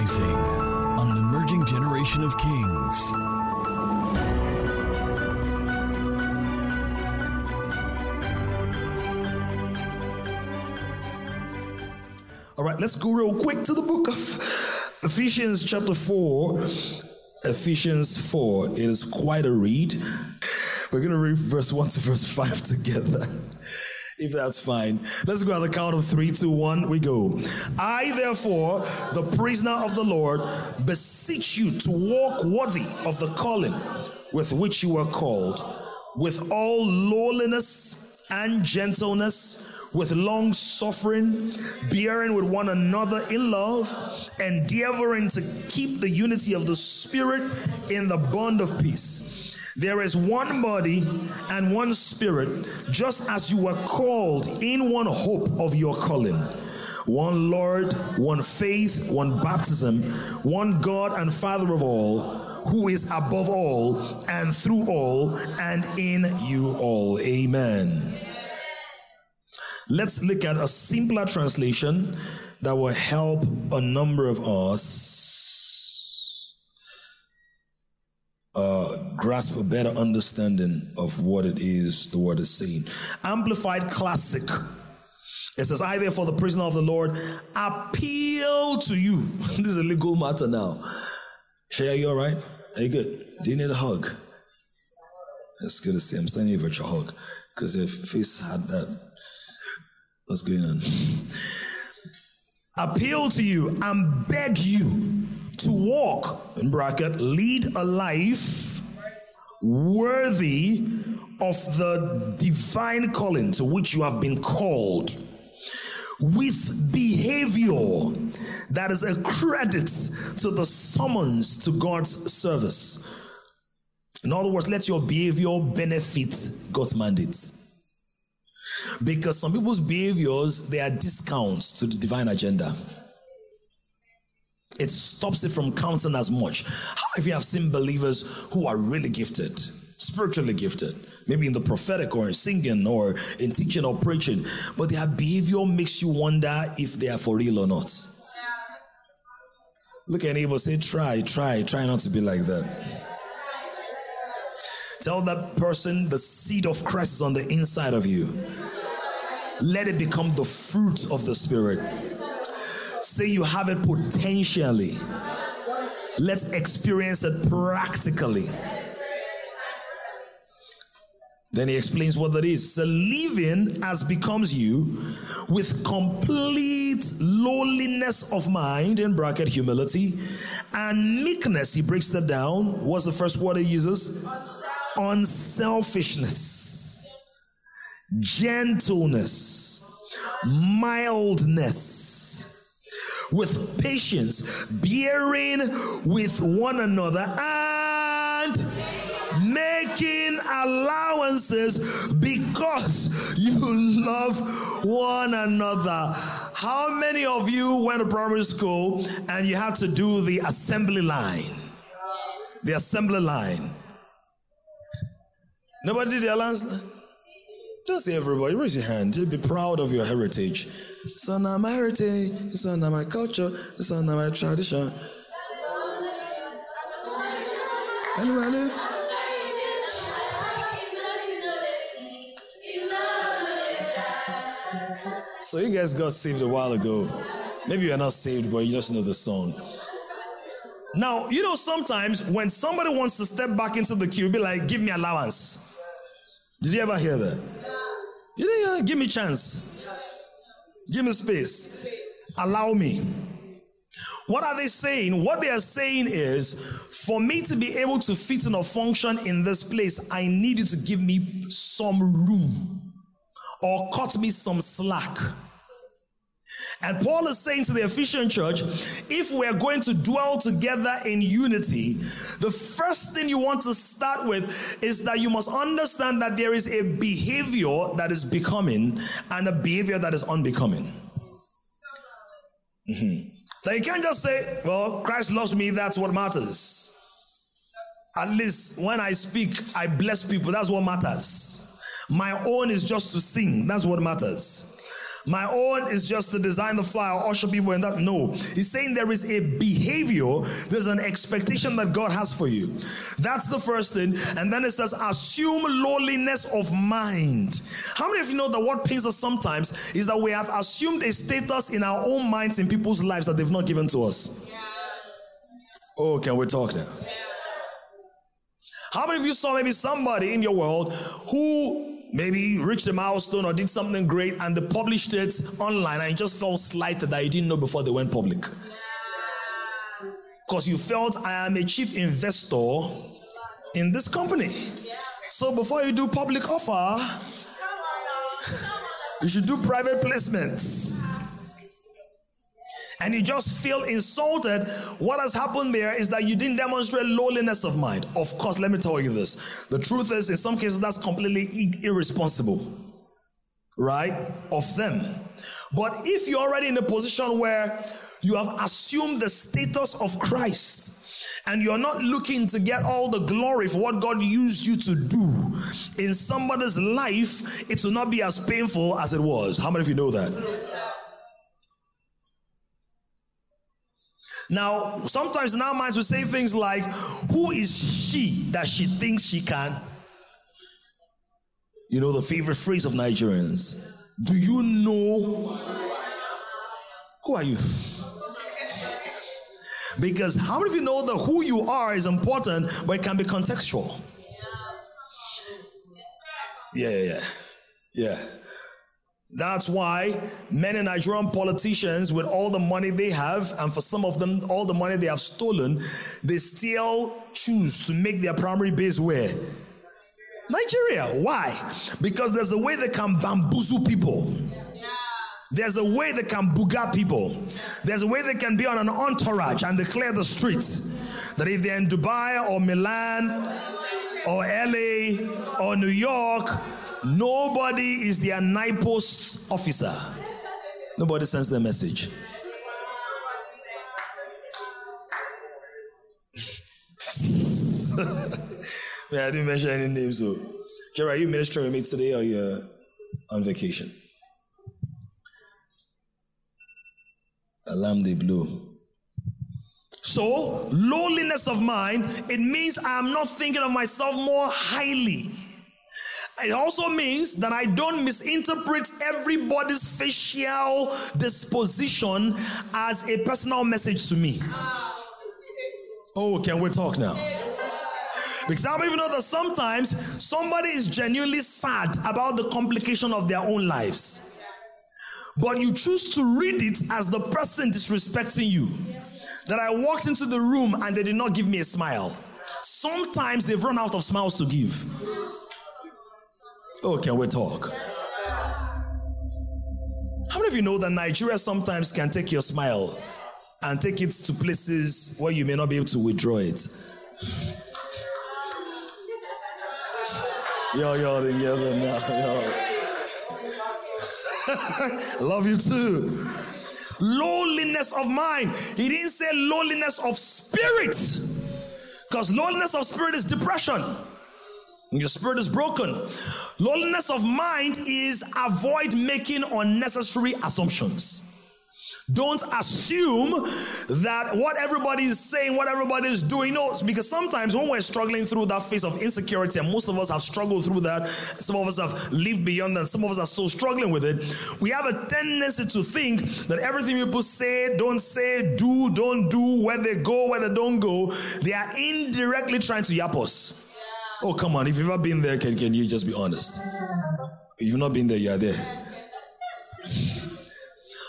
rising on an emerging generation of kings. All right, let's go real quick to the book of Ephesians chapter 4. Ephesians 4. It is quite a read. We're going to read verse 1 to verse 5 together, if that's fine. Let's go at the count of 3, 2, 1, we go. I, therefore, the prisoner of the Lord, beseech you to walk worthy of the calling with which you are called, with all lowliness and gentleness, with long suffering, bearing with one another in love, endeavoring to keep the unity of the Spirit in the bond of peace. There is one body and one Spirit, just as you were called in one hope of your calling. One Lord, one faith, one baptism, one God and Father of all, who is above all and through all and in you all. Amen. Let's look at a simpler translation that will help a number of us grasp a better understanding of what it is the word is saying. Amplified Classic. It says, I, therefore, the prisoner of the Lord, appeal to you. This is a legal matter now. Shay, are you all right? Are you good? Do you need a hug? It's good to see. I'm sending you a virtual hug because your face had that. What's going on? Appeal to you and beg you to walk, in bracket, lead a life worthy of the divine calling to which you have been called, with behavior that is a credit to the summons to God's service. In other words, let your behavior benefit God's mandate. Because some people's behaviors, they are discounts to the divine agenda. It stops it from counting as much. How many of you have seen believers who are really gifted, spiritually gifted, maybe in the prophetic or in singing or in teaching or preaching, but their behavior makes you wonder if they are for real or not? Look at neighbor, say, try not to be like that. Tell that person the seed of Christ is on the inside of you. Let it become the fruit of the Spirit. Say you have it potentially. Let's experience it practically. Then he explains what that is. So living as becomes you with complete lowliness of mind, in bracket, humility, and meekness. He breaks that down. What's the first word he uses? Unselfishness, gentleness, mildness, with patience, bearing with one another and making allowances because you love one another. How many of you went to primary school and you had to do the assembly line? The assembly line. Nobody did their last. Don't say everybody. Raise your hand. You'll be proud of your heritage. It's under my heritage. It's under my culture. It's under my tradition. Anybody? So you guys got saved a while ago. Maybe you're not saved, but you just know the song. Now, you know, sometimes when somebody wants to step back into the queue, be like, give me allowance. Did you ever hear that? You didn't hear, give me chance. Give me space. Allow me. What are they saying? What they are saying is, for me to be able to fit in or function in this place, I need you to give me some room or cut me some slack. And Paul is saying to the Ephesian church, if we are going to dwell together in unity, the first thing you want to start with is that you must understand that there is a behavior that is becoming and a behavior that is unbecoming. So you can't just say, well, Christ loves me, that's what matters. At least when I speak, I bless people, that's what matters. My own is just to sing, that's what matters. My own is just to design the flower, usher people in that. No. He's saying there is a behavior, there's an expectation that God has for you. That's the first thing. And then it says, assume lowliness of mind. How many of you know that what pains us sometimes is that we have assumed a status in our own minds in people's lives that they've not given to us? Yeah. Oh, can we talk now? Yeah. How many of you saw maybe somebody in your world who maybe reached a milestone or did something great and they published it online and you just felt slighted that you didn't know before they went public? Because you felt, I am a chief investor in this company. So before you do public offer, you should do private placements. And you just feel insulted. What has happened there is that you didn't demonstrate lowliness of mind. Of course, let me tell you this. The truth is, in some cases, that's completely irresponsible, right, of them. But if you're already in a position where you have assumed the status of Christ, and you're not looking to get all the glory for what God used you to do in somebody's life, it will not be as painful as it was. How many of you know that? Now, sometimes in our minds we say things like, who is she that she thinks she can? You know the favorite phrase of Nigerians. Do you know who are you? Because how many of you know that who you are is important, but it can be contextual? Yeah. That's why many Nigerian politicians, with all the money they have, and for some of them, all the money they have stolen, they still choose to make their primary base where? Nigeria. Why? Because there's a way they can bamboozle people. There's a way they can booger people. There's a way they can be on an entourage and they clear the streets. That if they're in Dubai or Milan or LA or New York, nobody is their NIPOS officer. Nobody sends their message. Yeah, I didn't mention any names though. Gerard, are you ministering with me today or are you on vacation? Alarm they blew. So, lowliness of mind, it means I am not thinking of myself more highly. It also means that I don't misinterpret everybody's facial disposition as a personal message to me. Oh, can we talk now? Because I don't even know that sometimes somebody is genuinely sad about the complication of their own lives. But you choose to read it as the person disrespecting you. That I walked into the room and they did not give me a smile. Sometimes they've run out of smiles to give. Oh, can we talk? How many of you know that Nigeria sometimes can take your smile and take it to places where you may not be able to withdraw it? Y'all together now, y'all. Love you too. Lowliness of mind. He didn't say lowliness of spirit, because lowliness of spirit is depression. Your spirit is broken. Lowliness of mind is avoid making unnecessary assumptions. Don't assume that what everybody is saying, what everybody is doing. No, because sometimes when we're struggling through that phase of insecurity, and most of us have struggled through that, some of us have lived beyond that, some of us are still struggling with it, we have a tendency to think that everything people say, don't say, do, don't do, where they go, where they don't go, they are indirectly trying to yap us. Oh, come on. If you've ever been there, can you just be honest? If you've not been there, you are there.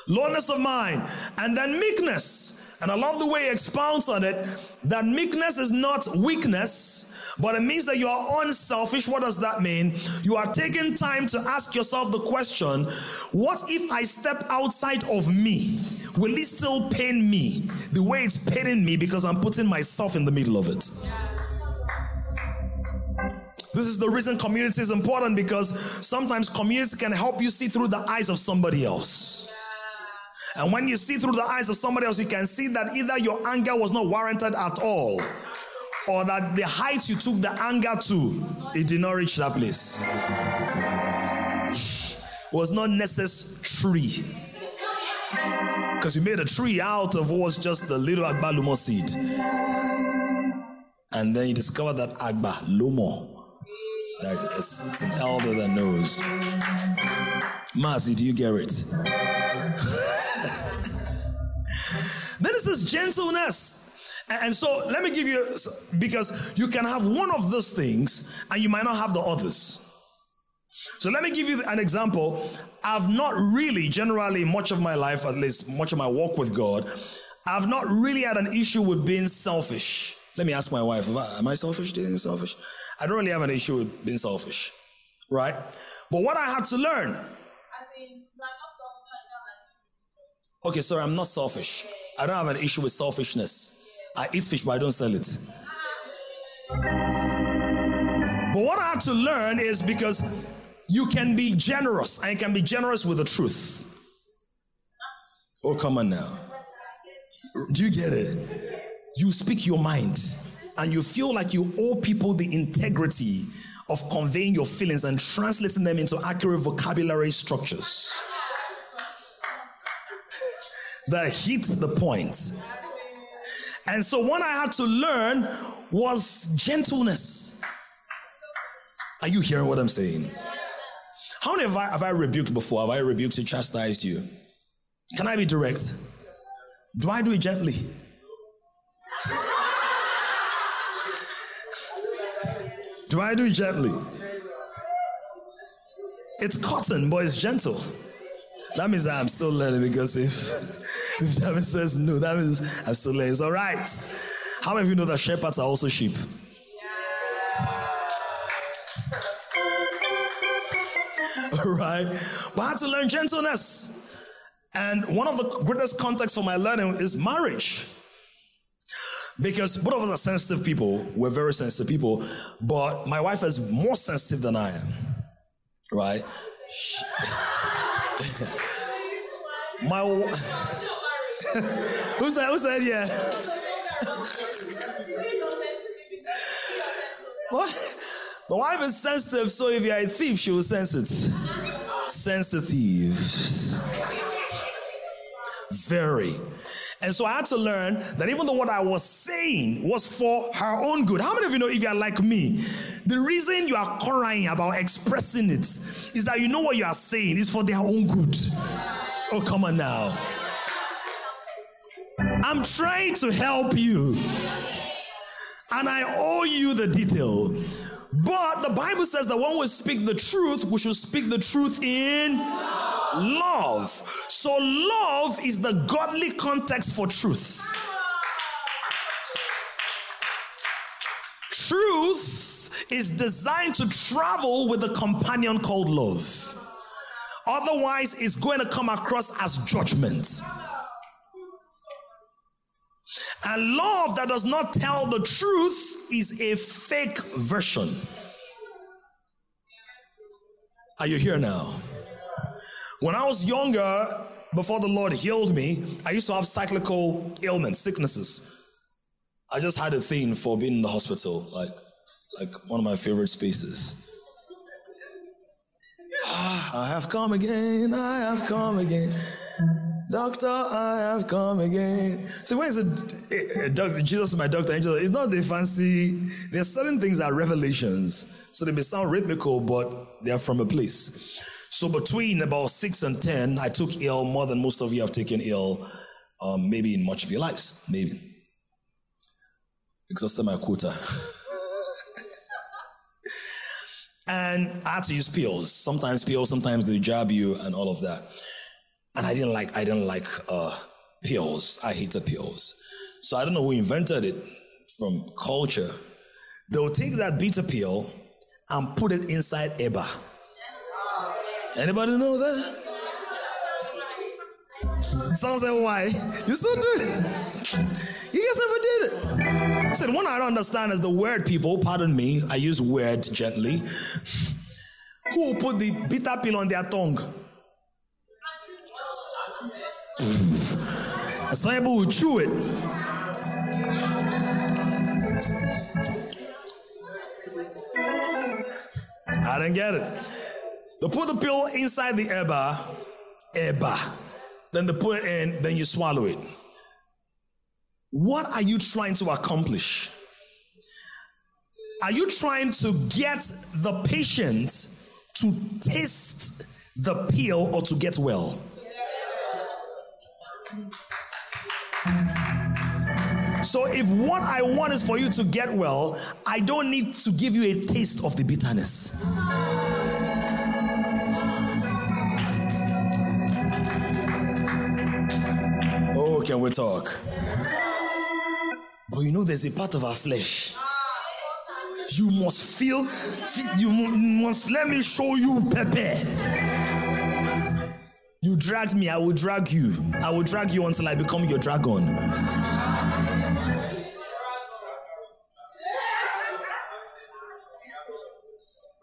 Lowliness of mind. And then meekness. And I love the way he expounds on it, that meekness is not weakness, but it means that you are unselfish. What does that mean? You are taking time to ask yourself the question, what if I step outside of me? Will it still pain me the way it's paining me because I'm putting myself in the middle of it? This is the reason community is important, because sometimes community can help you see through the eyes of somebody else. And when you see through the eyes of somebody else, you can see that either your anger was not warranted at all, or that the heights you took the anger to, it did not reach that place. was not necessary. Because you made a tree out of what was just a little agba lumo seed. And then you discovered that agba lumo. Like it's an elder that knows. Mazi, do you get it? Then it says gentleness. And so let me give you, because you can have one of those things and you might not have the others. So let me give you an example. I've not really, generally, much of my life, at least much of my walk with God, I've not really had an issue with being selfish. Let me ask my wife, am I selfish? Do you think I'm selfish? I don't really have an issue with being selfish, right? But what I had to learn... Okay, sorry, I'm not selfish. I don't have an issue with selfishness. I eat fish, but I don't sell it. But what I had to learn is, because you can be generous, and you can be generous with the truth. Oh, come on now. Do you get it? You speak your mind, and you feel like you owe people the integrity of conveying your feelings and translating them into accurate vocabulary structures that hit the point. And so what I had to learn was gentleness. Are you hearing what I'm saying? How many have I rebuked before? Have I rebuked you, chastised you? Can I be direct? Do I do it gently? Do I do it gently? It's cotton, but it's gentle. That means I'm still learning, because if David says no, that means I'm still learning. It's all right. How many of you know that shepherds are also sheep? Yeah. All right. But I had to learn gentleness. And one of the greatest contexts for my learning is marriage. Because both of us are sensitive people. We're very sensitive people. But my wife is more sensitive than I am. Right? Who said yeah? What? The wife is sensitive, so if you're a thief, she will sense it. Sensitive. Very. And so I had to learn that even though what I was saying was for her own good. How many of you know, if you're like me, the reason you are crying about expressing it is that you know what you are saying is for their own good. Oh, come on now. I'm trying to help you. And I owe you the detail. But the Bible says that when we speak the truth, we should speak the truth in love. So love is the godly context for truth. Truth is designed to travel with a companion called love. Otherwise, it's going to come across as judgment. And love that does not tell the truth is a fake version. Are you here now? When I was younger, before the Lord healed me, I used to have cyclical ailments, sicknesses. I just had a thing for being in the hospital, like one of my favorite spaces. I have come again, I have come again. Doctor, I have come again. So when it's a doctor, Jesus is my doctor, angel, it's not the fancy. There are certain things that are revelations. So they may sound rhythmical, but they are from a place. So between about 6 and 10, I took ill more than most of you have taken ill, maybe in much of your lives, maybe. Exhausted my quota. And I had to use pills. Sometimes pills, sometimes they jab you and all of that. And I didn't like pills. I hated pills. So I don't know who invented it from culture. They'll take that bitter pill and put it inside Eba. Anybody know that? Sounds like why? You still do it? You guys never did it. I said, one I don't understand is the weird people, pardon me, I use weird gently, who put the bitter pill on their tongue. And some people will chew it. I didn't get it. They put the pill inside the eba. Then they put it in, then you swallow it. What are you trying to accomplish? Are you trying to get the patient to taste the pill or to get well? So if what I want is for you to get well, I don't need to give you a taste of the bitterness. Oh, can we talk? But you know there's a part of our flesh. You must feel, you must let me show you Pepe. You dragged me, I will drag you. I will drag you until I become your dragon.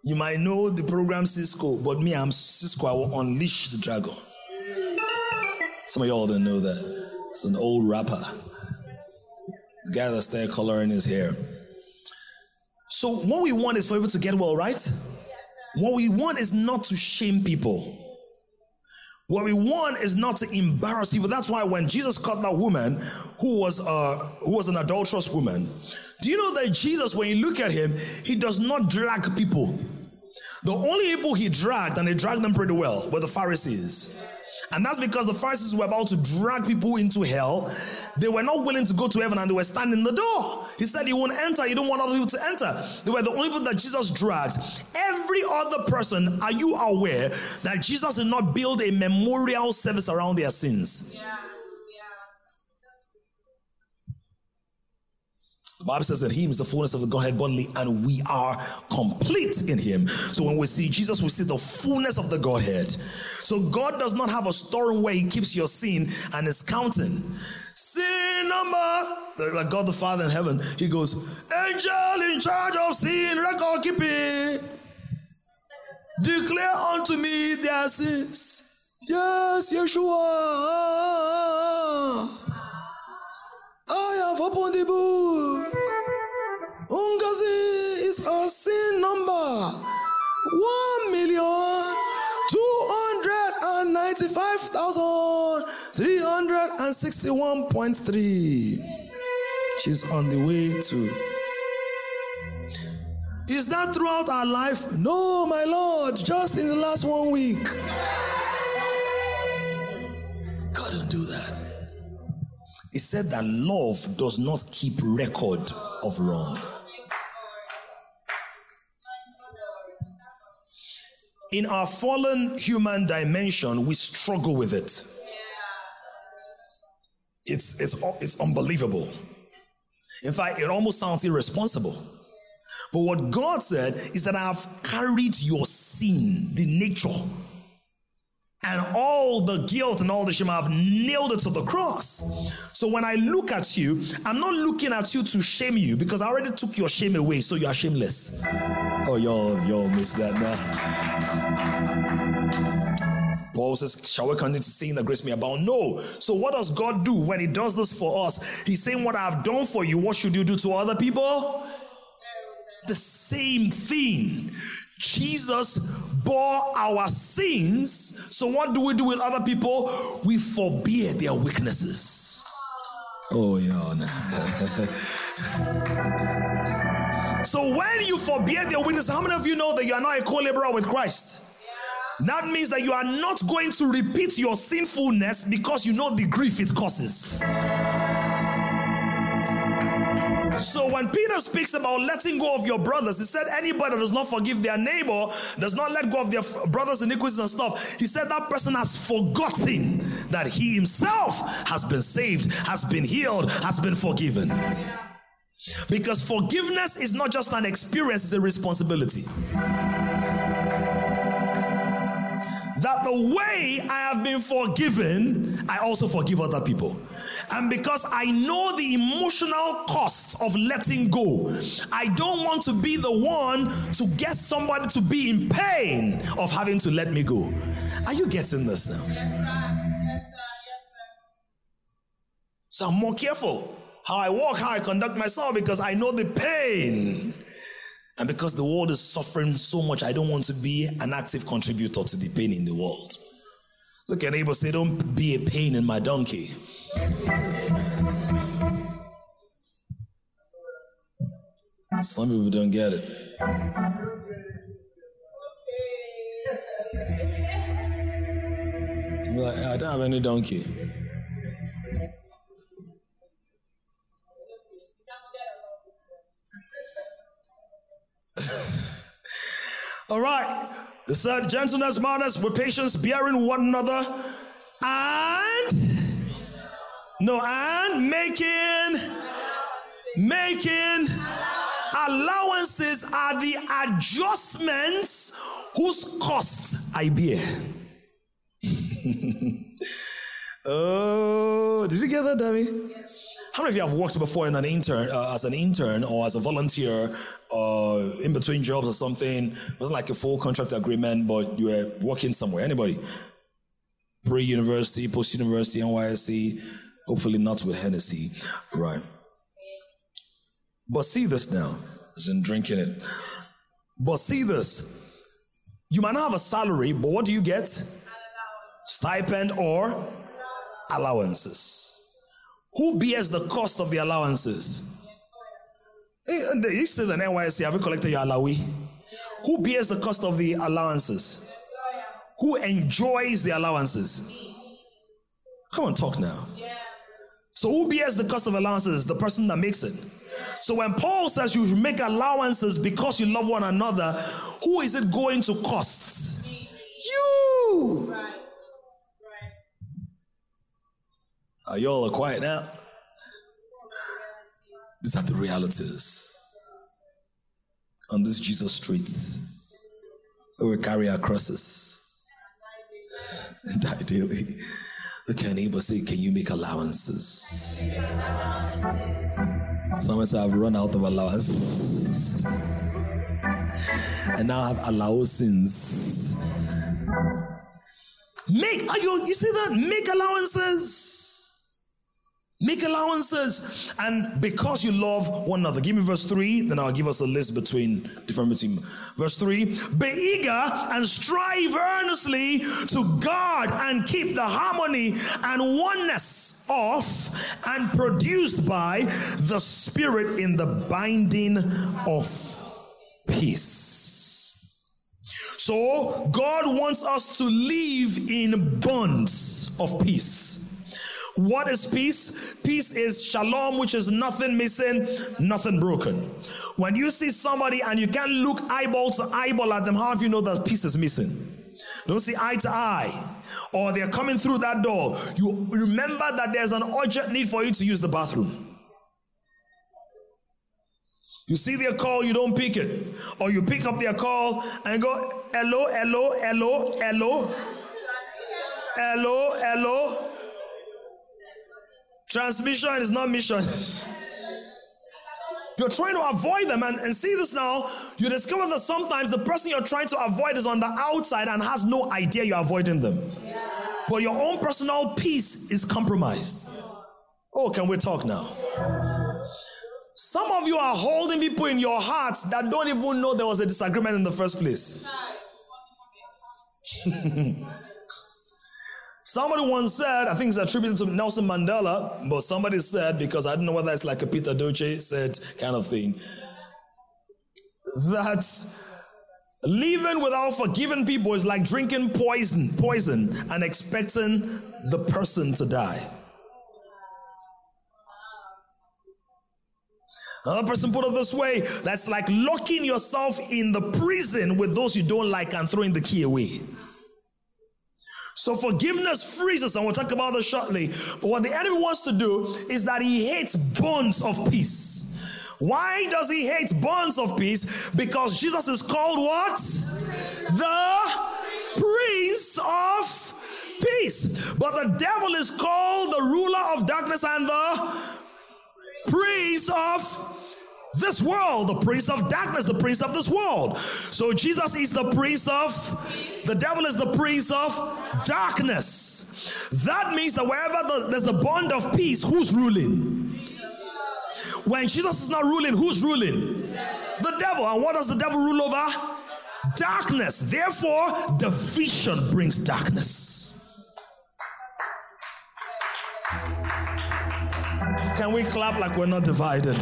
You might know the program Cisco, but me, I'm Cisco. I will unleash the dragon. Some of y'all don't know that. It's an old rapper. The guy that's there coloring his hair. So what we want is for people to get well, right? Yes, sir. What we want is not to shame people. What we want is not to embarrass people. That's why when Jesus caught that woman who was an adulterous woman, do you know that Jesus, when you look at him, he does not drag people. The only people he dragged, and he dragged them pretty well, were the Pharisees. And that's because the Pharisees were about to drag people into hell. They were not willing to go to heaven and they were standing in the door. He said, "You won't enter. You don't want other people to enter." They were the only people that Jesus dragged. Every other person, are you aware that Jesus did not build a memorial service around their sins? The Bible says that Him is the fullness of the Godhead bodily, and we are complete in Him. So when we see Jesus, we see the fullness of the Godhead. So God does not have a storeroom where He keeps your sin and is counting. Sin number, like God the Father in heaven, He goes, "Angel in charge of sin record keeping, declare unto me their sins." Yes, Yeshua. I have opened the book. Ungazi is our sin number 1,295,361.3. She's on the way to. Is that throughout our life? No, my Lord, just in the last 1 week. God, don't do that. He said that love does not keep record of wrong. In our fallen human dimension, we struggle with it. It's unbelievable. In fact, it almost sounds irresponsible. But what God said is that I have carried your sin, the nature, and all the guilt and all the shame, I've nailed it to the cross. So when I look at you, I'm not looking at you to shame you because I already took your shame away, so you are shameless. Oh, y'all missed that now. Paul says, "Shall we continue to sin that grace may abound?" No. So what does God do when He does this for us? He's saying, "What I've done for you, what should you do to other people?" The same thing. Jesus bore our sins. So what do? With other people, we forbear their weaknesses. Oh, yeah. So when you forbear their weaknesses, how many of you know that you are not a co-laborer with Christ? Yeah. That means that you are not going to repeat your sinfulness because you know the grief it causes. So when Peter speaks about letting go of your brothers, he said anybody that does not forgive their neighbor, does not let go of their brother's iniquities and stuff, he said that person has forgotten that he himself has been saved, has been healed, has been forgiven. Because forgiveness is not just an experience, it's a responsibility. That the way I have been forgiven, I also forgive other people. And because I know the emotional cost of letting go, I don't want to be the one to get somebody to be in pain of having to let me go. Are you getting this now? Yes, sir. Yes, sir. Yes, sir. So I'm more careful how I walk, how I conduct myself, because I know the pain And because the world is suffering so much, I don't want to be an active contributor to the pain in the world. Look at neighbor, say, don't be a pain in my donkey. Some people don't get it. Like, I don't have any donkey. All right. It said, gentleness, manners, with patience, bearing one another, and making allowances are the adjustments whose costs I bear. Oh, did you get that, Debbie? How many of you have worked before in as an intern or as a volunteer or in between jobs or something? It wasn't like a full contract agreement, but you were working somewhere. Anybody? Pre-university, post-university, NYSC, hopefully not with Hennessy. Right. But see this now, as in drinking it. But see this. You might not have a salary, but what do you get? Stipend or allowances. Who bears the cost of the allowances? He says an NYSC, have you collected your alawi? Who bears the cost of the allowances? Who enjoys the allowances? Come on, talk now. So who bears the cost of allowances? The person that makes it. So when Paul says you should make allowances because you love one another, who is it going to cost? You! Y'all are quiet now. These are the realities on this Jesus street where we carry our crosses. And ideally, look at a neighbor, say, can you make allowances? Someone said, I've run out of allowances. And now I have allowances. You see that? Make allowances. Make allowances, and because you love one another. Give me verse 3, then I'll give us a list between. Verse 3, be eager and strive earnestly to guard and keep the harmony and oneness of and produced by the Spirit in the binding of peace. So God wants us to live in bonds of peace. What is peace? Peace is shalom, which is nothing missing, nothing broken. When you see somebody and you can't look eyeball to eyeball at them, how do you know that peace is missing? Don't see eye to eye. Or they're coming through that door. You remember that there's an urgent need for you to use the bathroom. You see their call, you don't pick it. Or you pick up their call and go, hello, hello, hello, hello, hello, hello. Transmission is not mission. You're trying to avoid them. And see this now, you discover that sometimes the person you're trying to avoid is on the outside and has no idea you're avoiding them. Yeah. But your own personal peace is compromised. Oh, can we talk now? Some of you are holding people in your hearts that don't even know there was a disagreement in the first place. Somebody once said, I think it's attributed to Nelson Mandela, but somebody said, because I don't know whether it's like a Peter Doce said kind of thing, that living without forgiving people is like drinking poison and expecting the person to die. Another person put it this way, that's like locking yourself in the prison with those you don't like and throwing the key away. So forgiveness frees us, and we'll talk about this shortly. But what the enemy wants to do is that he hates bonds of peace. Why does he hate bonds of peace? Because Jesus is called what? The Prince of Peace. But the devil is called the ruler of darkness and the prince of this world, the prince of darkness, the prince of this world. So Jesus is the prince of, the devil is the prince of darkness. That means that wherever there's the bond of peace, who's ruling? When Jesus is not ruling, who's ruling? The devil. And what does the devil rule over? Darkness. Therefore, division brings darkness. Can we clap like we're not divided?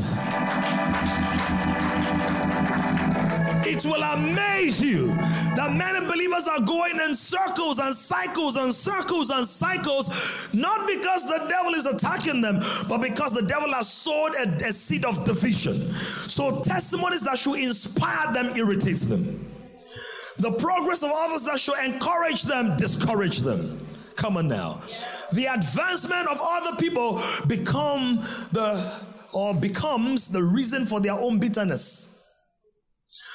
It will amaze you that many believers are going in circles and cycles and circles and cycles, not because the devil is attacking them, but because the devil has sowed a seed of division. So testimonies that should inspire them irritates them. The progress of others that should encourage them discourage them. Come on now. The advancement of other people becomes the reason for their own bitterness.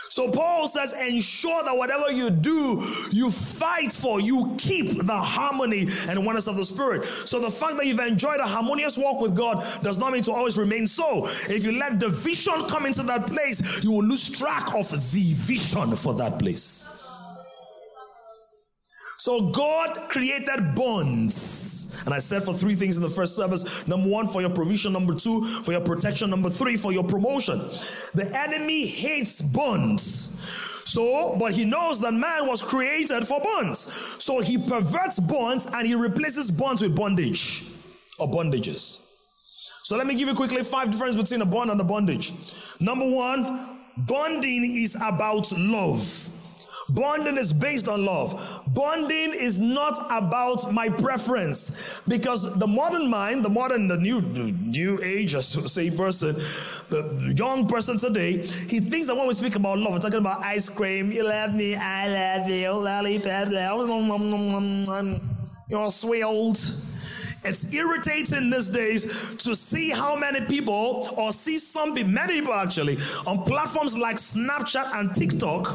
So Paul says, ensure that whatever you do, you fight for, you keep the harmony and oneness of the Spirit. So the fact that you've enjoyed a harmonious walk with God does not mean to always remain so. If you let division come into that place, you will lose track of the vision for that place. So God created bonds. And I said for three things in the first service. Number one, for your provision. Number two, for your protection. Number three, for your promotion. The enemy hates bonds. So, but he knows that man was created for bonds. So he perverts bonds and he replaces bonds with bondage or bondages. So let me give you quickly five differences between a bond and a bondage. Number one, bonding is about love. Bonding is based on love. Bonding is not about my preference, because the modern mind, the new age, say person, the young person today, he thinks that when we speak about love, we're talking about ice cream. You love me, I love you, lollipop, you're swilled. It's irritating these days to see how many people, or see many people actually, on platforms like Snapchat and TikTok,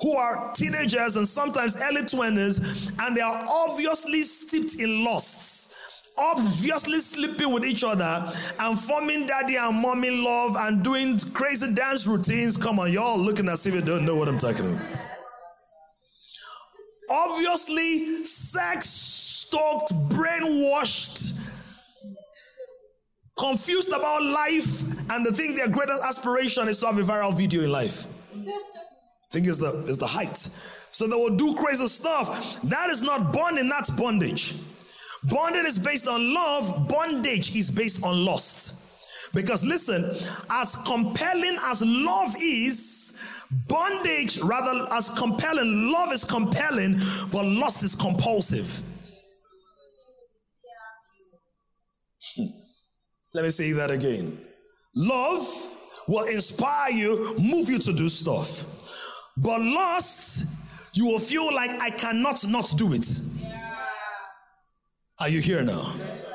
who are teenagers and sometimes early 20s, and they are obviously steeped in lusts, obviously sleeping with each other, and forming daddy and mommy love, and doing crazy dance routines. Come on, y'all looking as if you don't know what I'm talking about. Obviously, sex-stoked, brainwashed, confused about life, and they think their greatest aspiration is to have a viral video in life. I think it's the height. So they will do crazy stuff. That is not bonding, that's bondage. Bonding is based on love. Bondage is based on lust. Because listen, as compelling as love is, bondage, rather as compelling, love is compelling, but lust is compulsive. Let me say that again. Love will inspire you, move you to do stuff. But lust, you will feel like I cannot not do it. Yeah. Are you here now? Yes, sir.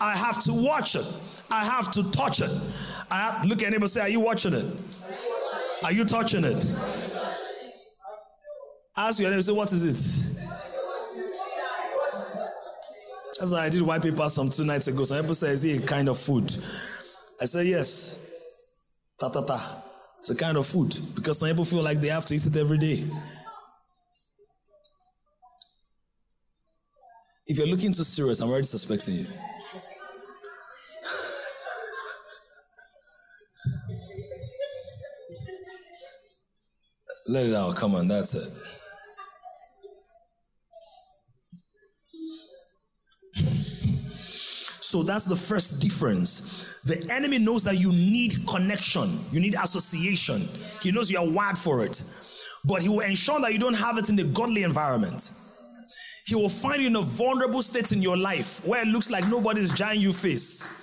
I have to watch it. I have to touch it. Look at anybody, say, are you watching it? Are you touching it? Ask your neighbor, say, what is it? That's why I did white paper some 2 nights ago. Some people say, is it a kind of food? I said, yes. Ta-ta-ta. It's a kind of food. Because some people feel like they have to eat it every day. If you're looking too serious, I'm already suspecting you. Let it out, come on, that's it. So that's the first difference. The enemy knows that you need connection, you need association. He knows you are wired for it. But he will ensure that you don't have it in a godly environment. He will find you in a vulnerable state in your life where it looks like nobody's giant you face.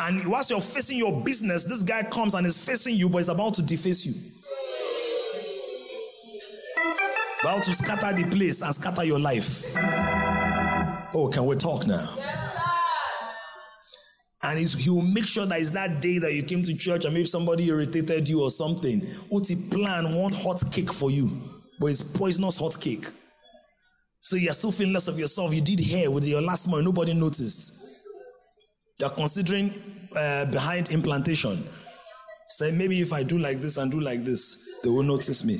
And whilst you're facing your business, this guy comes and is facing you, but he's about to deface you. About to scatter the place and scatter your life. Oh, can we talk now? Yes, sir. And he will make sure that it's that day that you came to church and maybe somebody irritated you or something. Uti plan one hot cake for you, but it's poisonous hot cake. So you're still feeling less of yourself. You did hair with your last month, nobody noticed. You're considering behind implantation. Say, maybe if I do like this and do like this, they will notice me.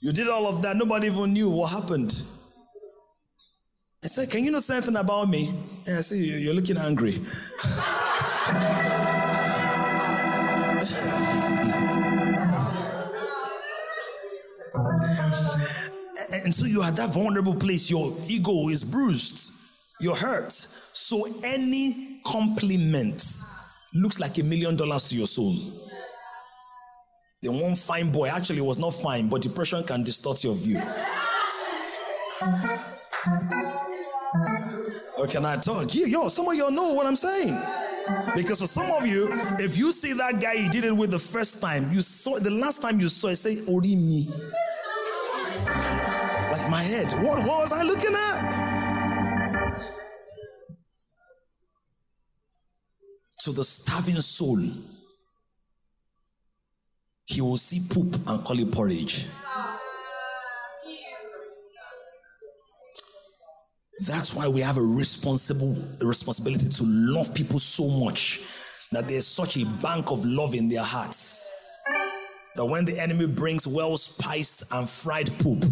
You did all of that. Nobody even knew what happened. I said, can you know something about me? And I said, you're looking angry. And so you are at that vulnerable place. Your ego is bruised. You're hurt. So any compliment looks like $1 million to your soul. The one fine boy actually was not fine, but depression can distort your view. Or can I talk? Yo, some of y'all know what I'm saying. Because for some of you, if you see that guy you did it with the first time, you saw the last time you saw it, say, Ori me. Like my head. What was I looking at? To the starving soul, he will see poop and call it porridge. That's why we have a responsibility to love people so much that there's such a bank of love in their hearts that when the enemy brings well-spiced and fried poop,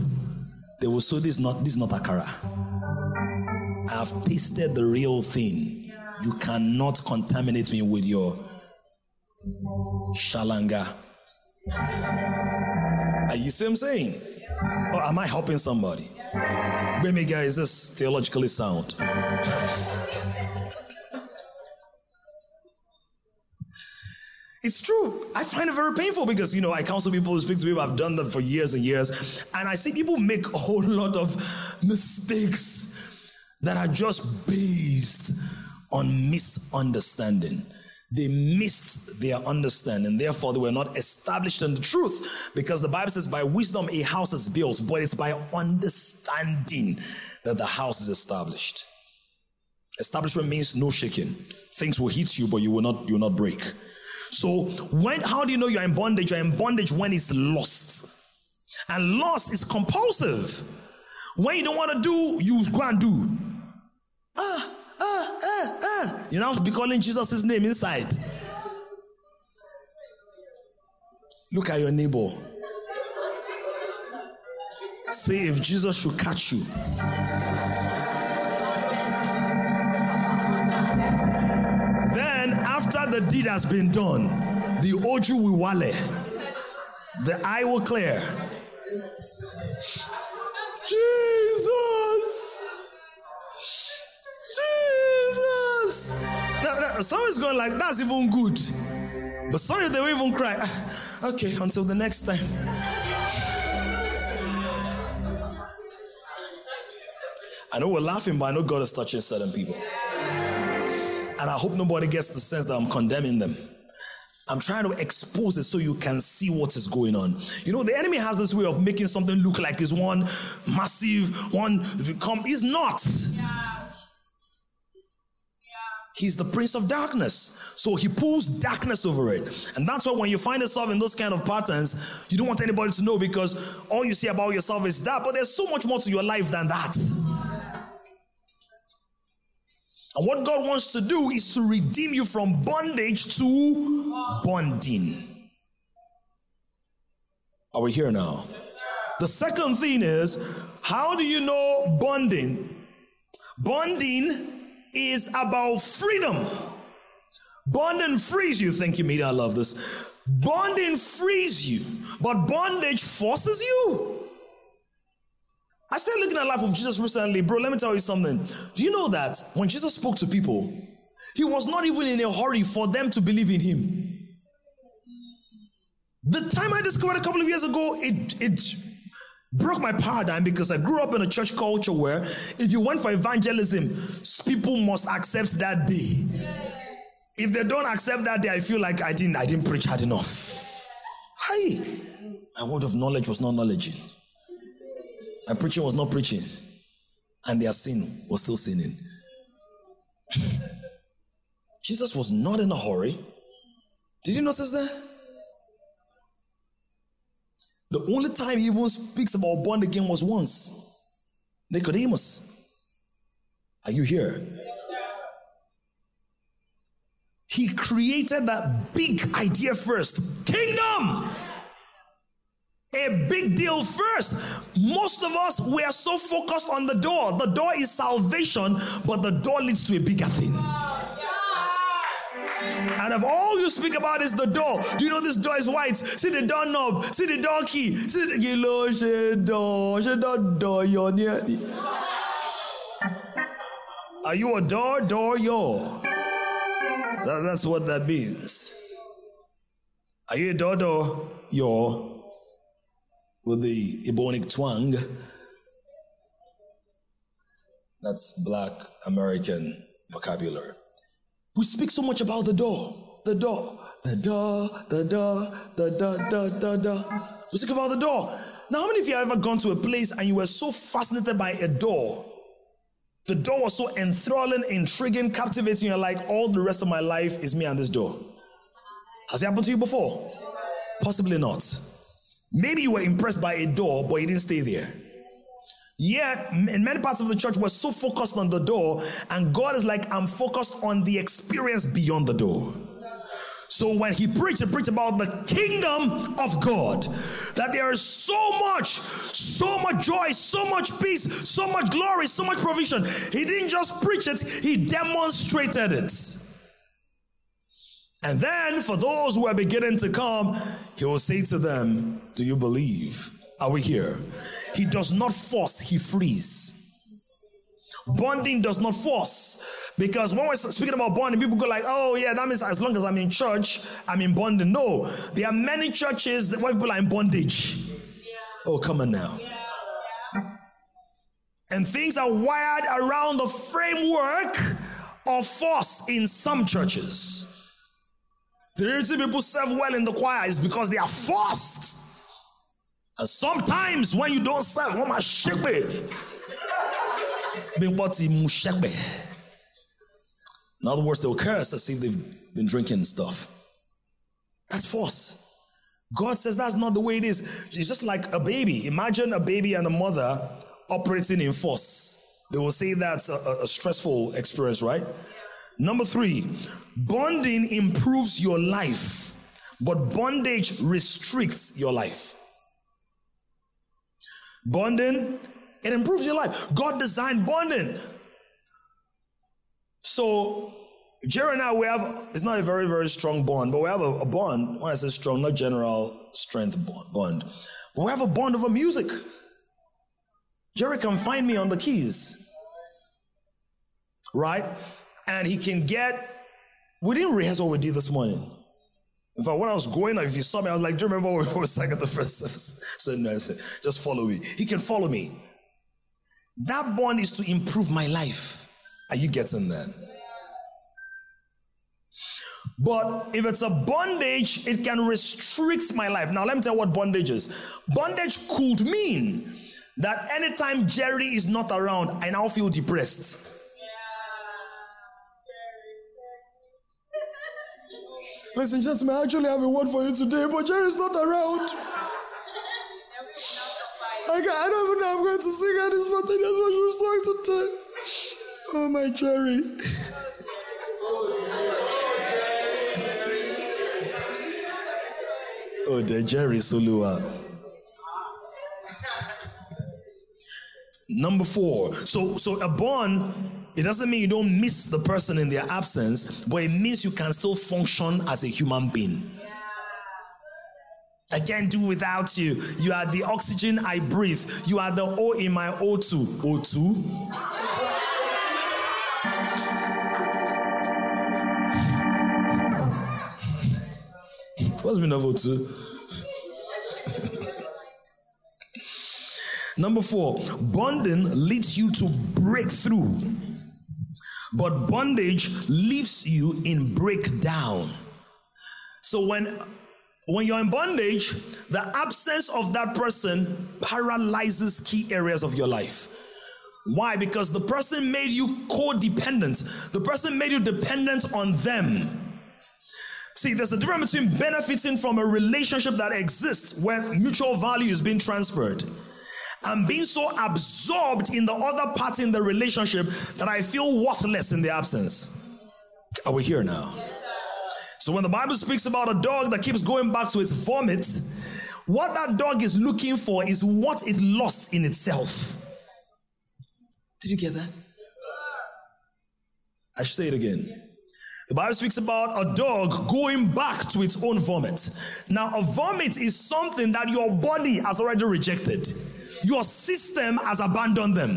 they will say, this is not akara. I have tasted the real thing. You cannot contaminate me with your shalanga. Are you see what I'm saying? Or am I helping somebody? Baby guy, is this theologically sound? It's true. I find it very painful because, I counsel people who speak to people. I've done that for years and years. And I see people make a whole lot of mistakes that are just based on misunderstanding. They missed their understanding. Therefore, they were not established in the truth, because the Bible says by wisdom a house is built, but it's by understanding that the house is established. Establishment means no shaking. Things will hit you, but you will not break. So how do you know you're in bondage? You're in bondage when it's lost. And lost is compulsive. When you don't want to do, you go and do. You now be calling Jesus' name inside. Look at your neighbor. Say, if Jesus should catch you. Then, after the deed has been done, the oju will wale. The eye will clear. Jesus! Now, some is going like, that's even good. But some they will even cry, okay, until the next time. I know we're laughing, but I know God is touching certain people. And I hope nobody gets the sense that I'm condemning them. I'm trying to expose it so you can see what is going on. The enemy has this way of making something look like it's one massive, it's not. Yeah. He's the prince of darkness. So he pulls darkness over it. And that's why when you find yourself in those kind of patterns, you don't want anybody to know, because all you see about yourself is that. But there's so much more to your life than that. And what God wants to do is to redeem you from bondage to bonding. Are we here now? The second thing is, how do you know bonding? Bonding is about freedom. Bonding frees you. Thank you, media. I love this. Bonding frees you, but bondage forces you. I started looking at life of Jesus recently. Bro, let me tell you something. Do you know that when Jesus spoke to people, he was not even in a hurry for them to believe in him? The time I discovered a couple of years ago, it broke my paradigm, because I grew up in a church culture where if you went for evangelism, people must accept that day. If they don't accept that day, I feel like I didn't preach hard enough. Hi, my word of knowledge was not knowledging. My preaching was not preaching. And their sin was still sinning. Jesus was not in a hurry. Did you notice that? The only time he even speaks about born again was once. Nicodemus. Are you here? He created that big idea first. Kingdom! a big deal first. Most of us, we are so focused on the door. The door is salvation, but the door leads to a bigger thing. And if all you speak about is the door, do you know this door is white? See the doorknob, see the door key, see the door, you're near. Are you a door, yo? That's what that means. Are you a door, yo? With the Ebonic twang. That's Black American vocabulary. We speak so much about the door, the door, the door, the door, the door, the door. We speak about the door. Now, how many of you have ever gone to a place and you were so fascinated by a door? The door was so enthralling, intriguing, captivating. You're like, all the rest of my life is me and this door. Has it happened to you before? Possibly not. Maybe you were impressed by a door, but you didn't stay there. Yet, in many parts of the church, we're so focused on the door, and God is like, I'm focused on the experience beyond the door. So when he preached about the kingdom of God, that there is so much joy, so much peace, so much glory, so much provision. He didn't just preach it, he demonstrated it. And then for those who are beginning to come, he will say to them, do you believe? Are we here? He does not force, he frees. Bonding does not force. Because when we're speaking about bonding, people go like, oh yeah, that means as long as I'm in church, I'm in bonding. No, there are many churches that where people are in bondage. Yeah. Oh, come on now. Yeah. And things are wired around the framework of force in some churches. The reason people serve well in the choir is because they are forced. And sometimes when you don't serve, one must shake me. In other words, they'll curse as if they've been drinking stuff. That's false. God says that's not the way it is. It's just like a baby. Imagine a baby and a mother operating in force. They will say that's a stressful experience, right? Number 3, bonding improves your life, but bondage restricts your life. Bonding, it improves your life. God designed bonding. So, Jerry and I, we have, it's not a very, very strong bond, but we have a bond. When I say strong, not general strength bond. But we have a bond over music. Jerry can find me on the keys. Right? And he can get, we didn't rehearse what we did this morning. In fact, when I was going, if you saw me, I was like, do you remember what we were saying at the first service? So no, I said, just follow me. He can follow me. That bond is to improve my life. Are you getting that? But if it's a bondage, it can restrict my life. Now, let me tell you what bondage is. Bondage could mean that anytime Jerry is not around, I now feel depressed. Listen, gentlemen, I actually have a word for you today, but Jerry's not around. I don't even know I'm going to sing any spontaneous worship songs today. Oh, my Jerry. Oh, the Jerry Sulua. Number 4. So a bond, it doesn't mean you don't miss the person in their absence, but it means you can still function as a human being. Yeah. I can't do without you. You are the oxygen I breathe. You are the O in my O2. O2? What's been of O2? Number 4, bonding leads you to breakthrough, but bondage leaves you in breakdown. So when you're in bondage, the absence of that person paralyzes key areas of your life. Why? Because the person made you codependent. The person made you dependent on them. See, there's a difference between benefiting from a relationship that exists where mutual value is being transferred, and being so absorbed in the other part in the relationship that I feel worthless in the absence. Are we here now? Yes, so when the Bible speaks about a dog that keeps going back to its vomit, What that dog is looking for is what it lost in itself. Did you get that? I should say it again. The Bible speaks about a dog going back to its own vomit. Now, a vomit is something that your body has already rejected. Your system has abandoned them.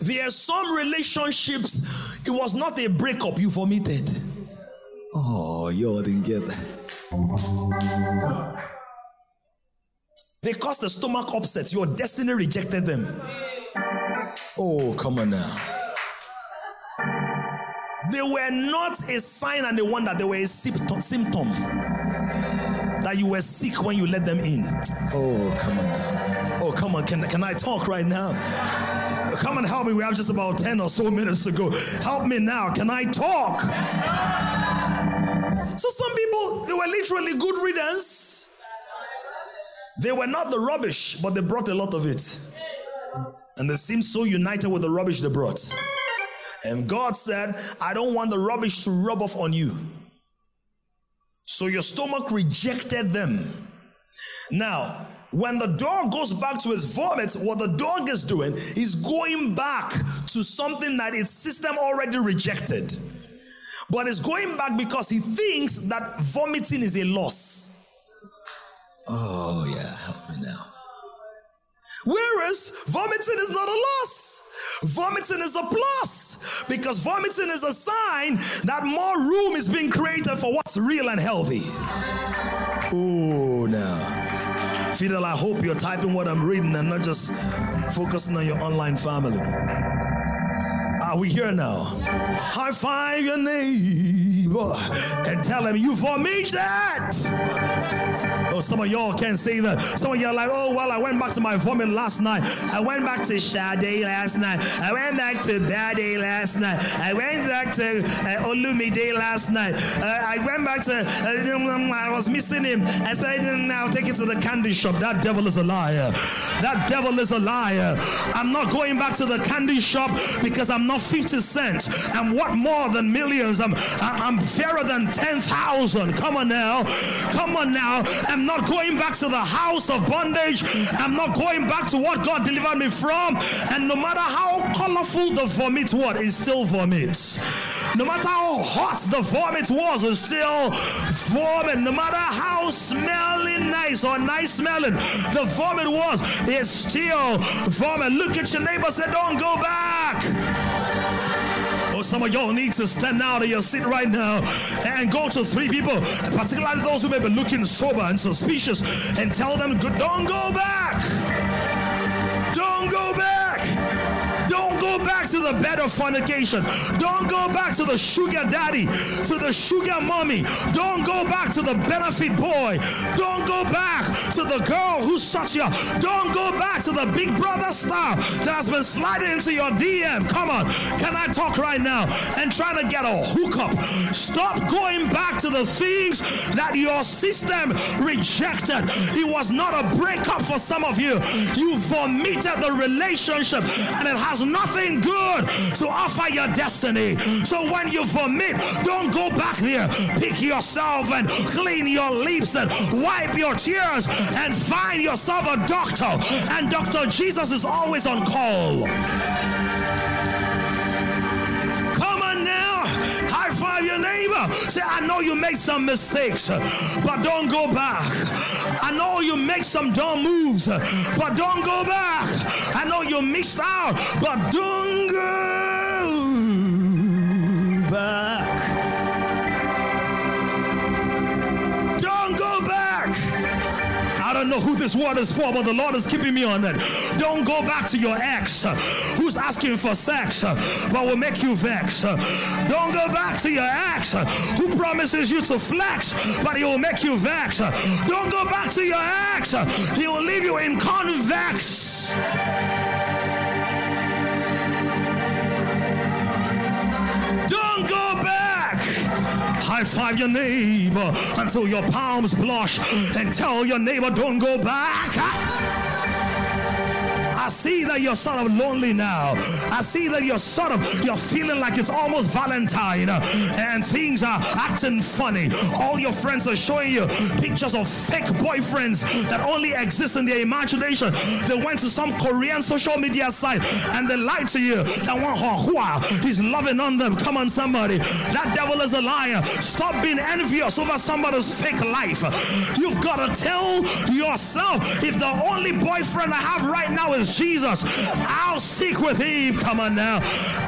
There are some relationships, it was not a breakup, you vomited. Oh, you all didn't get that. They caused a stomach upset. Your destiny rejected them. Oh, come on now. They were not a sign and a wonder. They were a symptom that you were sick when you let them in. Oh, come on now. Oh, come on. Can I talk right now? Come and help me. We have just about 10 or so minutes to go. Help me now. Can I talk? So some people, they were literally good riddance. They were not the rubbish, but they brought a lot of it. And they seemed so united with the rubbish they brought. And God said, I don't want the rubbish to rub off on you. So your stomach rejected them. Now, when the dog goes back to his vomit, what the dog is doing is going back to something that its system already rejected. But it's going back because he thinks that vomiting is a loss. Oh, yeah, help me now. Whereas vomiting is not a loss. Vomiting is a plus. Because vomiting is a sign that more room is being created for what's real and healthy. Oh, now. Fidel, I hope you're typing what I'm reading and not just focusing on your online family. Are we here now? High five your neighbor and tell him you vomited. Oh, some of y'all can't say that. Some of y'all are like, oh, well, I went back to my vomit last night. I went back to Sade last night. I went back to Bade last night. I went back to Olumide last night. I went back to, I was missing him. I said, now take it to the candy shop. That devil is a liar. That devil is a liar. I'm not going back to the candy shop because I'm not 50 cents. I'm what more than millions. I'm fairer than 10,000. Come on now. Come on now. I'm not going back to the house of bondage. I'm not going back to what God delivered me from. And no matter how colorful the vomit was, it still vomits. No matter how hot the vomit was, it still vomit. No matter how smelling nice or nice smelling the vomit was, it still vomit. Look at your neighbor, say, don't go back. Some of y'all need to stand out of your seat right now and go to three people, particularly those who may be looking sober and suspicious, and tell them, don't go back. Don't go back. Don't go back to the bed of fornication. Don't go back to the sugar daddy, to the sugar mommy. Don't go back to the benefit boy. Don't go back to the girl who shot you. Don't go back to the big brother star that has been sliding into your DM. Come on, can I talk right now? And trying to get a hookup. Stop going back to the things that your system rejected. It was not a breakup for some of you. You vomited the relationship and it has nothing good to offer your destiny. So when you vomit, don't go back there. Pick yourself and clean your lips and wipe your tears and find yourself a doctor. And Dr. Jesus is always on call. Come on now. High five your neighbor. Say, I know you make some mistakes, but don't go back. I know you make some dumb moves, but don't go back. I know you missed out, but don't go back. I don't know who this word is for, but the Lord is keeping me on it. Don't go back to your ex who's asking for sex but will make you vex. Don't go back to your ex who promises you to flex but he will make you vex. Don't go back to your ex. He will leave you in convex. Don't go back. High five your neighbor until your palms blush and tell your neighbor, don't go back. I I see that you're sort of lonely now. I see that you're sort of, you're feeling like it's almost Valentine and things are acting funny. All your friends are showing you pictures of fake boyfriends that only exist in their imagination. They went to some Korean social media site and they lied to you. That one Hua is loving on them. Come on, somebody. That devil is a liar. Stop being envious over somebody's fake life. You've got to tell yourself, if the only boyfriend I have right now is Jesus, I'll stick with him. Come on now.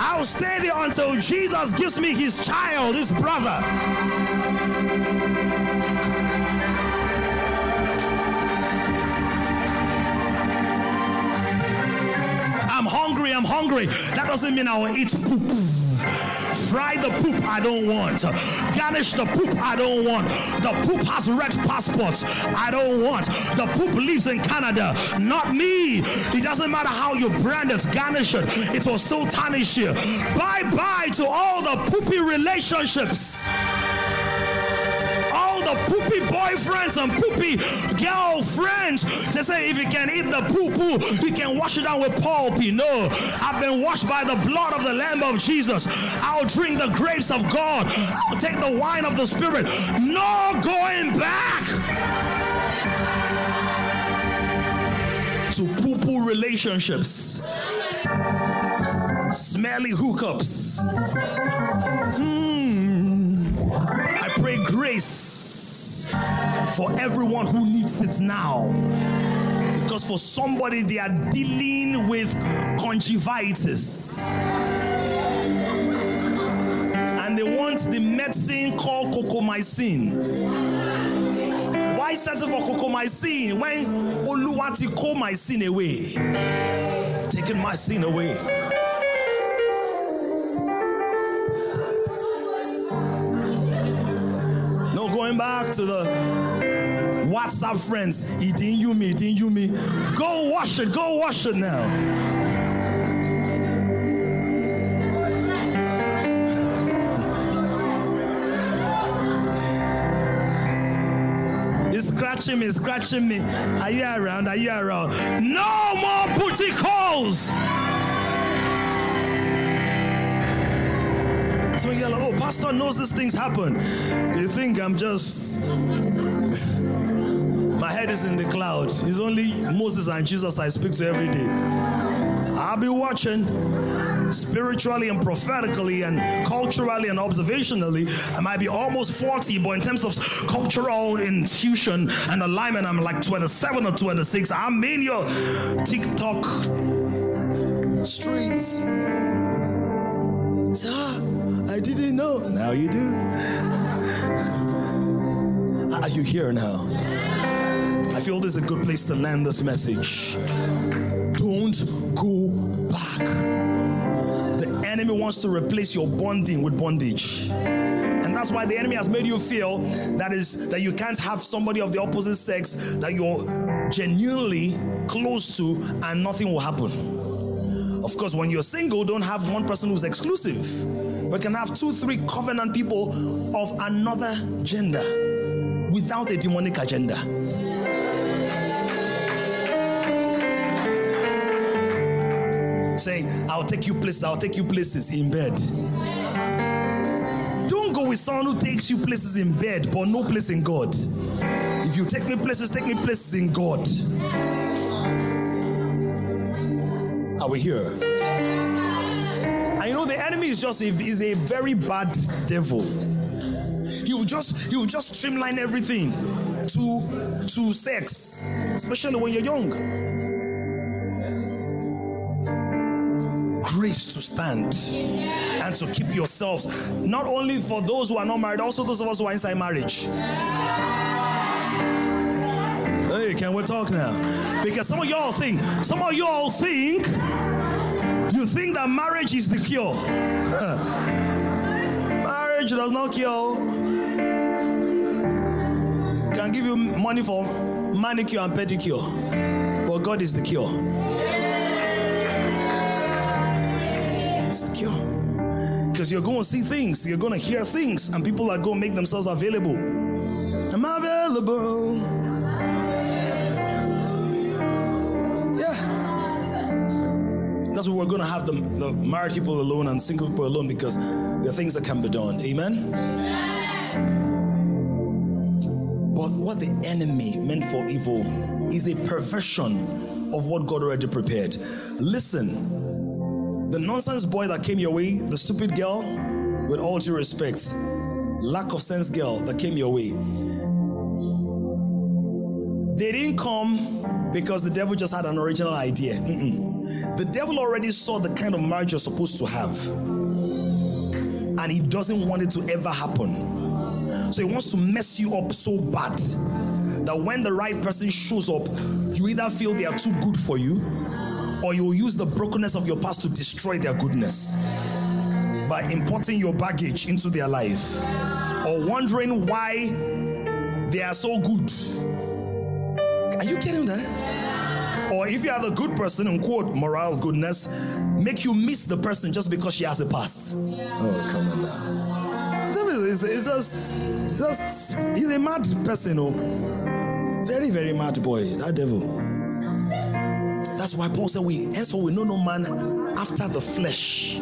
I'll stay there until Jesus gives me his child, his brother. I'm hungry, I'm hungry. That doesn't mean I will eat poop. Fry the poop, I don't want. Garnish the poop, I don't want. The poop has red passports, I don't want. The poop lives in Canada, not me. It doesn't matter how you brand it, garnish it, it will still tarnish you. Bye-bye to all the poopy relationships. All the poopy boyfriends and poopy girlfriends. They say if you can eat the poo-poo, you can wash it down with pulp. No, I've been washed by the blood of the Lamb of Jesus. I'll drink the grapes of God. I'll take the wine of the Spirit. No going back to poo-poo relationships. Smelly hookups. I pray grace for everyone who needs it now, because for somebody they are dealing with conjunctivitis and they want the medicine called cocomycin. Why settle for cocomycin when Oluwa ti ko my sin away, taking my sin away? Going back to the WhatsApp friends, eating you me. Go wash it now. It's scratching me. Are you around? No more booty calls. So you're like, oh, pastor knows these things happen. You think I'm just, my head is in the clouds. It's only Moses and Jesus I speak to every day. I'll be watching spiritually and prophetically and culturally and observationally. I might be almost 40, but in terms of cultural intuition and alignment, I'm like 27 or 26. I'm in your TikTok streets. I didn't know. Now you do. Are you here now? I feel this is a good place to land this message. Don't go back. The enemy wants to replace your bonding with bondage. And that's why the enemy has made you feel that you can't have somebody of the opposite sex that you're genuinely close to and nothing will happen. Of course, when you're single, don't have one person who's exclusive, but can have 2-3 covenant people of another gender without a demonic agenda. Say, I'll take you places in bed. Don't go with someone who takes you places in bed, but no place in God. If you take me places in God. Are we here? And you know the enemy is a very bad devil. He will just streamline everything to sex, especially when you're young. Grace to stand and to keep yourselves, not only for those who are not married, also those of us who are inside marriage. Hey, can we talk now? Because some of y'all think you think that marriage is the cure. Marriage does not cure. Can give you money for manicure and pedicure, but God is the cure. It's the cure. Because you're going to see things, you're going to hear things, and people are going to make themselves available. I'm available. That's why we're going to have the married people alone and single people alone, because there are things that can be done. Amen? Amen. But what the enemy meant for evil is a perversion of what God already prepared. Listen, the nonsense boy that came your way, the stupid girl, with all due respect, lack of sense girl that came your way, they didn't come because the devil just had an original idea. Mm-mm. The devil already saw the kind of marriage you're supposed to have, and he doesn't want it to ever happen. So he wants to mess you up so bad that when the right person shows up, you either feel they are too good for you, or you'll use the brokenness of your past to destroy their goodness by importing your baggage into their life, or wondering why they are so good. Are you getting that? Or if you are the good person, and quote, moral goodness, make you miss the person just because she has a past. Oh, come on now. It's just he's a mad person, oh. Very, very mad boy, that devil. That's why Paul said, henceforth we know no man after the flesh.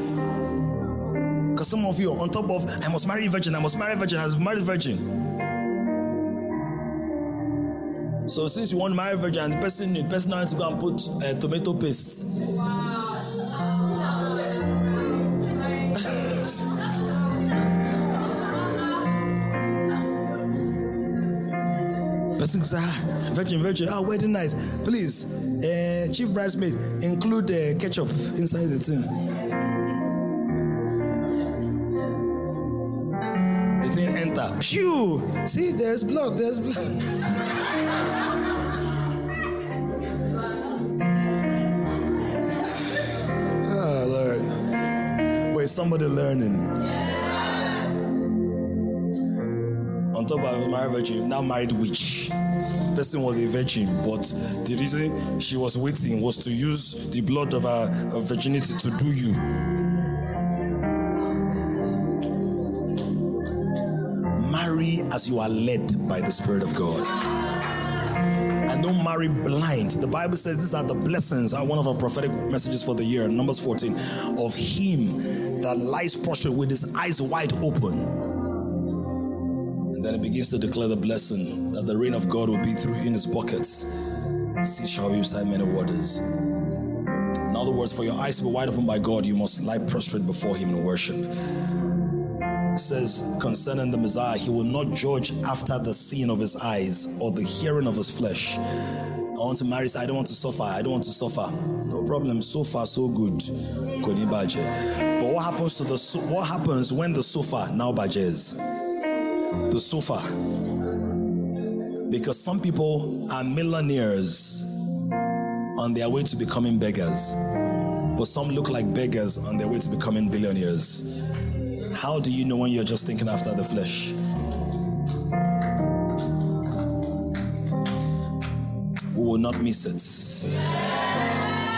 Because some of you are on top of, I must marry a virgin, I must marry a virgin, I must marry a virgin. So since you want to marry a virgin, and the person now needs to go and put tomato paste. Wow. Person says, virgin, wedding night. Please, chief bridesmaid, include ketchup inside the thing. The thing enter. Phew! See, there's blood. Somebody learning. Yes. On top of married virgin, now married witch. Person was a virgin, but the reason she was waiting was to use the blood of her virginity to do you. Marry as you are led by the Spirit of God. And don't marry blind. The Bible says these are the blessings, are one of our prophetic messages for the year, Numbers 14, of him that lies prostrate with his eyes wide open. And then it begins to declare the blessing that the rain of God will be through in his buckets. Sea shall be beside many waters. In other words, for your eyes to be wide open by God, you must lie prostrate before him in worship. Says concerning the Messiah, he will not judge after the seeing of his eyes or the hearing of his flesh. I want to marry, so I don't want to suffer. No problem. So far, so good. But what happens to the when the sofa now badges? The sofa. Because some people are millionaires on their way to becoming beggars, but some look like beggars on their way to becoming billionaires. How do you know when you're just thinking after the flesh? We will not miss it.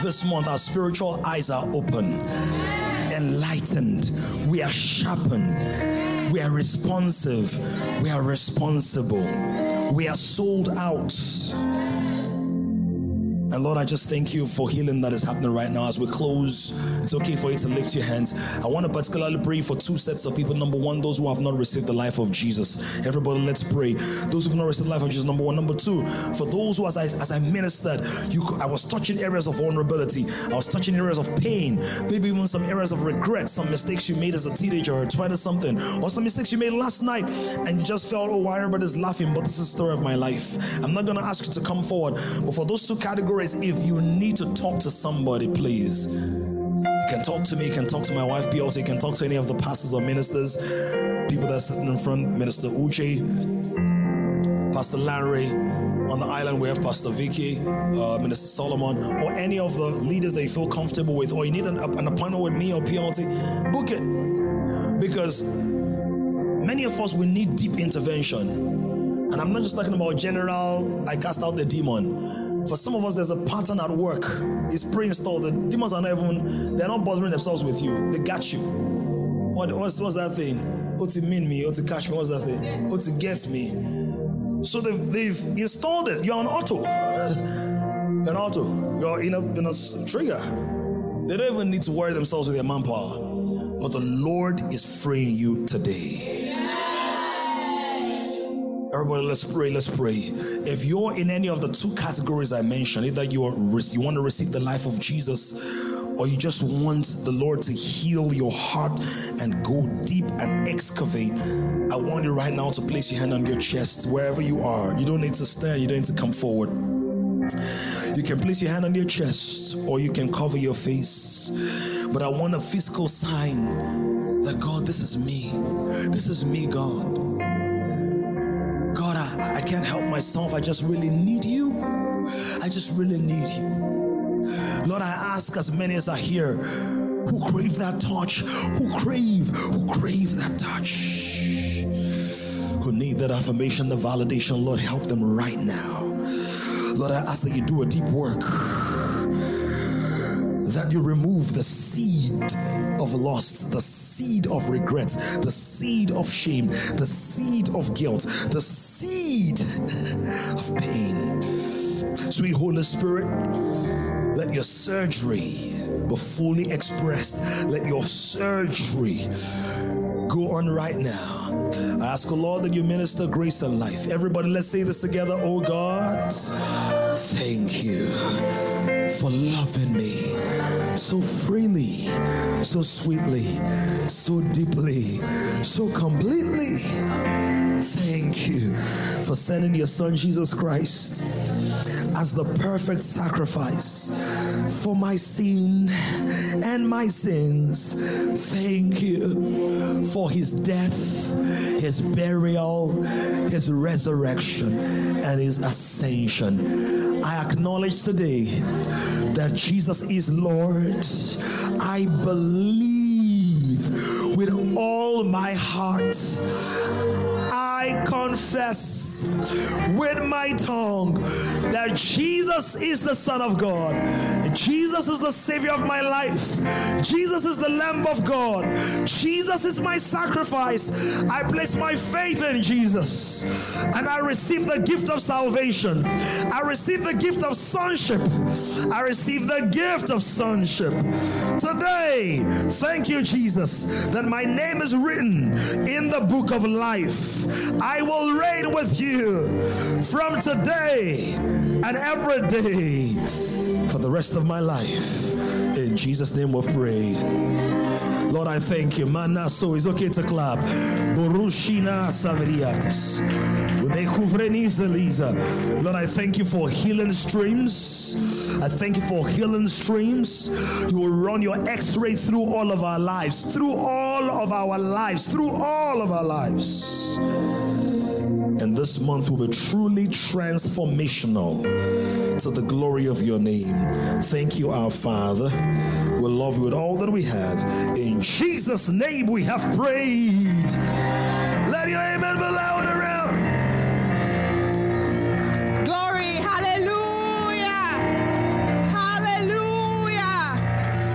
This month, our spiritual eyes are open, enlightened. We are sharpened. We are responsive. We are responsible. We are sold out. And Lord, I just thank you for healing that is happening right now. As we close, it's okay for you to lift your hands. I want to particularly pray for two sets of people. Number one, those who have not received the life of Jesus. Everybody, let's pray. Those who have not received the life of Jesus, number one. Number two, for those who, as I ministered, I was touching areas of vulnerability. I was touching areas of pain. Maybe even some areas of regret. Some mistakes you made as a teenager or 20-something. Or some mistakes you made last night. And you just felt, oh, why everybody's laughing? But this is the story of my life. I'm not going to ask you to come forward. But for those two categories, if you need to talk to somebody, please, you can talk to me, you can talk to my wife PLT, you can talk to any of the pastors or ministers, people that are sitting in front, Minister Uchi, Pastor Larry, on the island we have Pastor Vicky, Minister Solomon, or any of the leaders that you feel comfortable with, or you need an appointment with me or PLT, book it, because many of us, we need deep intervention. And I'm not just talking about general, I cast out the demon. For some of us, there's a pattern at work. It's pre-installed. The demons are not even, they're not bothering themselves with you. They got you. What's that thing? What to mean me? What to catch me? What's that thing? What to get me? So they've installed it. You're on auto. You're in a trigger. They don't even need to worry themselves with their manpower. But the Lord is freeing you today. Everybody, let's pray. Let's pray. If you're in any of the two categories I mentioned, either you want to receive the life of Jesus, or you just want the Lord to heal your heart and go deep and excavate, I want you right now to place your hand on your chest, wherever you are. You don't need to stand. You don't need to come forward. You can place your hand on your chest, or you can cover your face. But I want a physical sign that, God, this is me. This is me, God. God, I can't help myself. I just really need you. I just really need you. Lord, I ask as many as are here who crave that touch, who crave that touch, who need that affirmation, the validation, Lord, help them right now. Lord, I ask that you do a deep work, that you remove the seed of loss, the seed of regret, the seed of shame, the seed of guilt, the seed of pain. Sweet Holy Spirit, let your surgery be fully expressed. Let your surgery go on right now. I ask, O Lord, that you minister grace and life. Everybody, let's say this together. Oh God, thank you for loving me so freely, so sweetly, so deeply, so completely. Thank you for sending your Son, Jesus Christ, as the perfect sacrifice for my sin and my sins. Thank you for his death, his burial, his resurrection, and his ascension. I acknowledge today that Jesus is Lord. I believe with all my heart. I confess with my tongue that Jesus is the Son of God. Jesus is the Savior of my life. Jesus is the Lamb of God. Jesus is my sacrifice. I place my faith in Jesus, and I receive the gift of salvation. I receive the gift of sonship. I receive the gift of sonship. Today, thank you, Jesus, that my name is written in the book of life. I will reign with you from today and every day for the rest of my life. In Jesus' name we've prayed. Lord, I thank you. Mana, so it's okay to clap. Borushina Savriatis. Lord, I thank you for healing streams. I thank you for healing streams. You will run your x-ray through all of our lives. Through all of our lives. Through all of our lives. And this month will be truly transformational to the glory of your name. Thank you, our Father. We love you with all that we have. In Jesus' name we have prayed. Let your amen be loud around. Glory. Hallelujah. Hallelujah.